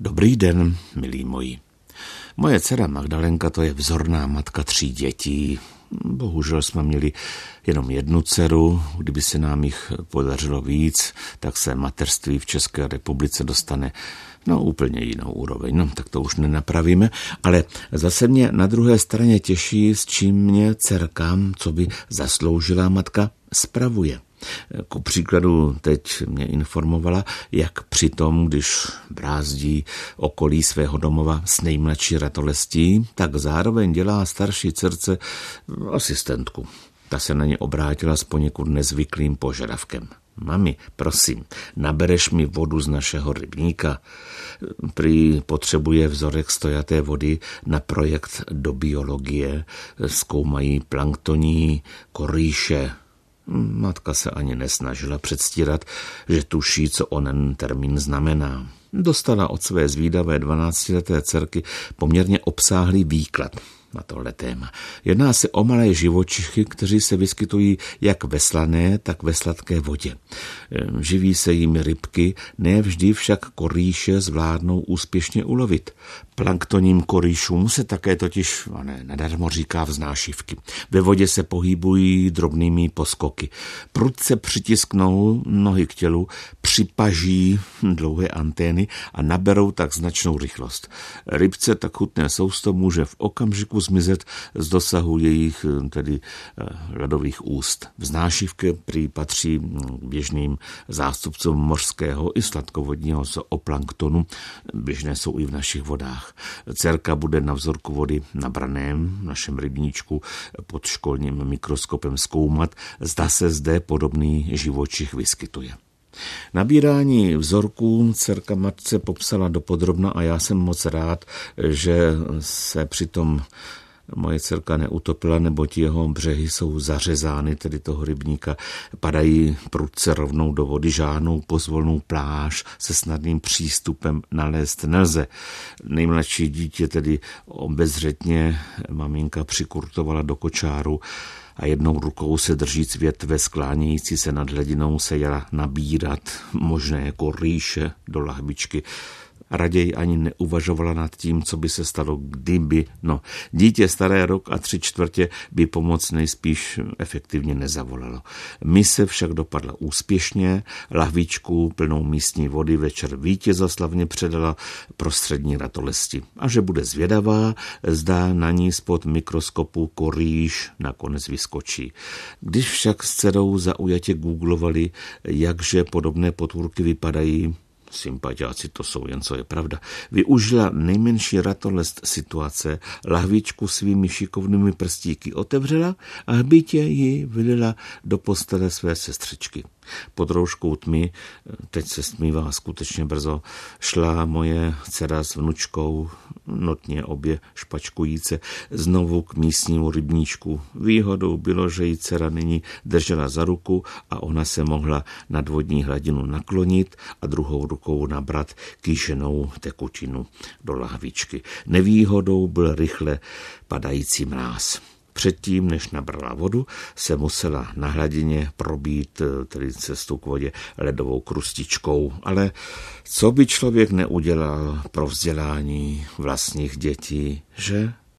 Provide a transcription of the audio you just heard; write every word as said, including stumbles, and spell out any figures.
Dobrý den, milí moji. Moje dcera Magdalenka, to je vzorná matka tří dětí. Bohužel jsme měli jenom jednu dceru. Kdyby se nám jich podařilo víc, tak se mateřství v České republice dostane no úplně jinou úroveň. No, tak to už nenapravíme, ale zase mě na druhé straně těší, s čím mě dcerka, co by zasloužila matka, spravuje. Ku příkladu teď mě informovala, jak při tom, když brázdí okolí svého domova s nejmladší ratolestí, tak zároveň dělá starší dcerce asistentku. Ta se na ně obrátila s poněkud nezvyklým požadavkem. Mami, prosím, nabereš mi vodu z našeho rybníka. Prý potřebuje vzorek stojaté vody na projekt do biologie. Zkoumají planktoní korýše. Matka se ani nesnažila předstírat, že tuší, co onen termín znamená. Dostala od své zvídavé dvanáctileté dcerky poměrně obsáhlý výklad na tohle téma. Jedná se o malé živočichy, kteří se vyskytují jak ve slané, tak ve sladké vodě. Živí se jimi rybky, ne vždy však korýše zvládnou úspěšně ulovit. Planktoním korýšům se také totiž, a ne, nadarmo říká vznášivky. Ve vodě se pohybují drobnými poskoky. Prudce přitisknou nohy k tělu, připaží dlouhé antény a naberou tak značnou rychlost. Rybce tak chutné sousto může v okamžiku zmizet z dosahu jejich tedy ledových úst. Vznášivky prý patří běžným zástupcům mořského i sladkovodního zooplanktonu. Běžné jsou i v našich vodách. Dcerka bude na vzorku vody nabraném v našem rybníčku pod školním mikroskopem zkoumat, zda se zde podobný živočich vyskytuje. Nabírání vzorků dcerka matce popsala dopodrobna a já jsem moc rád, že se přitom moje dcerka neutopila, neboť jeho břehy jsou zařezány, tedy toho rybníka. Padají prudce rovnou do vody, žádnou pozvolnou pláž se snadným přístupem nalézt nelze. Nejmladší dítě tedy obezřetně maminka přikurtovala do kočáru a jednou rukou se držíc větve sklánějící se nad hladinou se jela nabírat možné korýše do lahvičky. Raději ani neuvažovala nad tím, co by se stalo, kdyby. No, dítě staré rok a tři čtvrtě by pomoc nejspíš efektivně nezavolalo. Mise však dopadla úspěšně, lahvičku plnou místní vody večer vítěza slavně předala prostřední ratolesti. A že bude zvědavá, zdá na ní spod mikroskopu korýš nakonec vyskočí. Když však s dcerou zaujatě googlovali, jakže podobné potvůrky vypadají, sympatiáci to jsou, jen co je pravda. Využila nejmenší ratolest situace, lahvičku svými šikovnými prstíky otevřela a hbitě ji vylila do postele své sestřičky. Pod rouškou tmy, teď se stmívá skutečně brzo, šla moje dcera s vnučkou, notně obě špačkujíce, znovu k místnímu rybníčku. Výhodou bylo, že ji dcera nyní držela za ruku a ona se mohla nad vodní hladinu naklonit a druhou rukou nabrat kýženou tekutinu do lahvičky. Nevýhodou byl rychle padající mráz. Předtím, než nabrala vodu, se musela na hladině probít, tedy cestu k vodě, ledovou krustičkou. Ale co by člověk neudělal pro vzdělání vlastních dětí, že?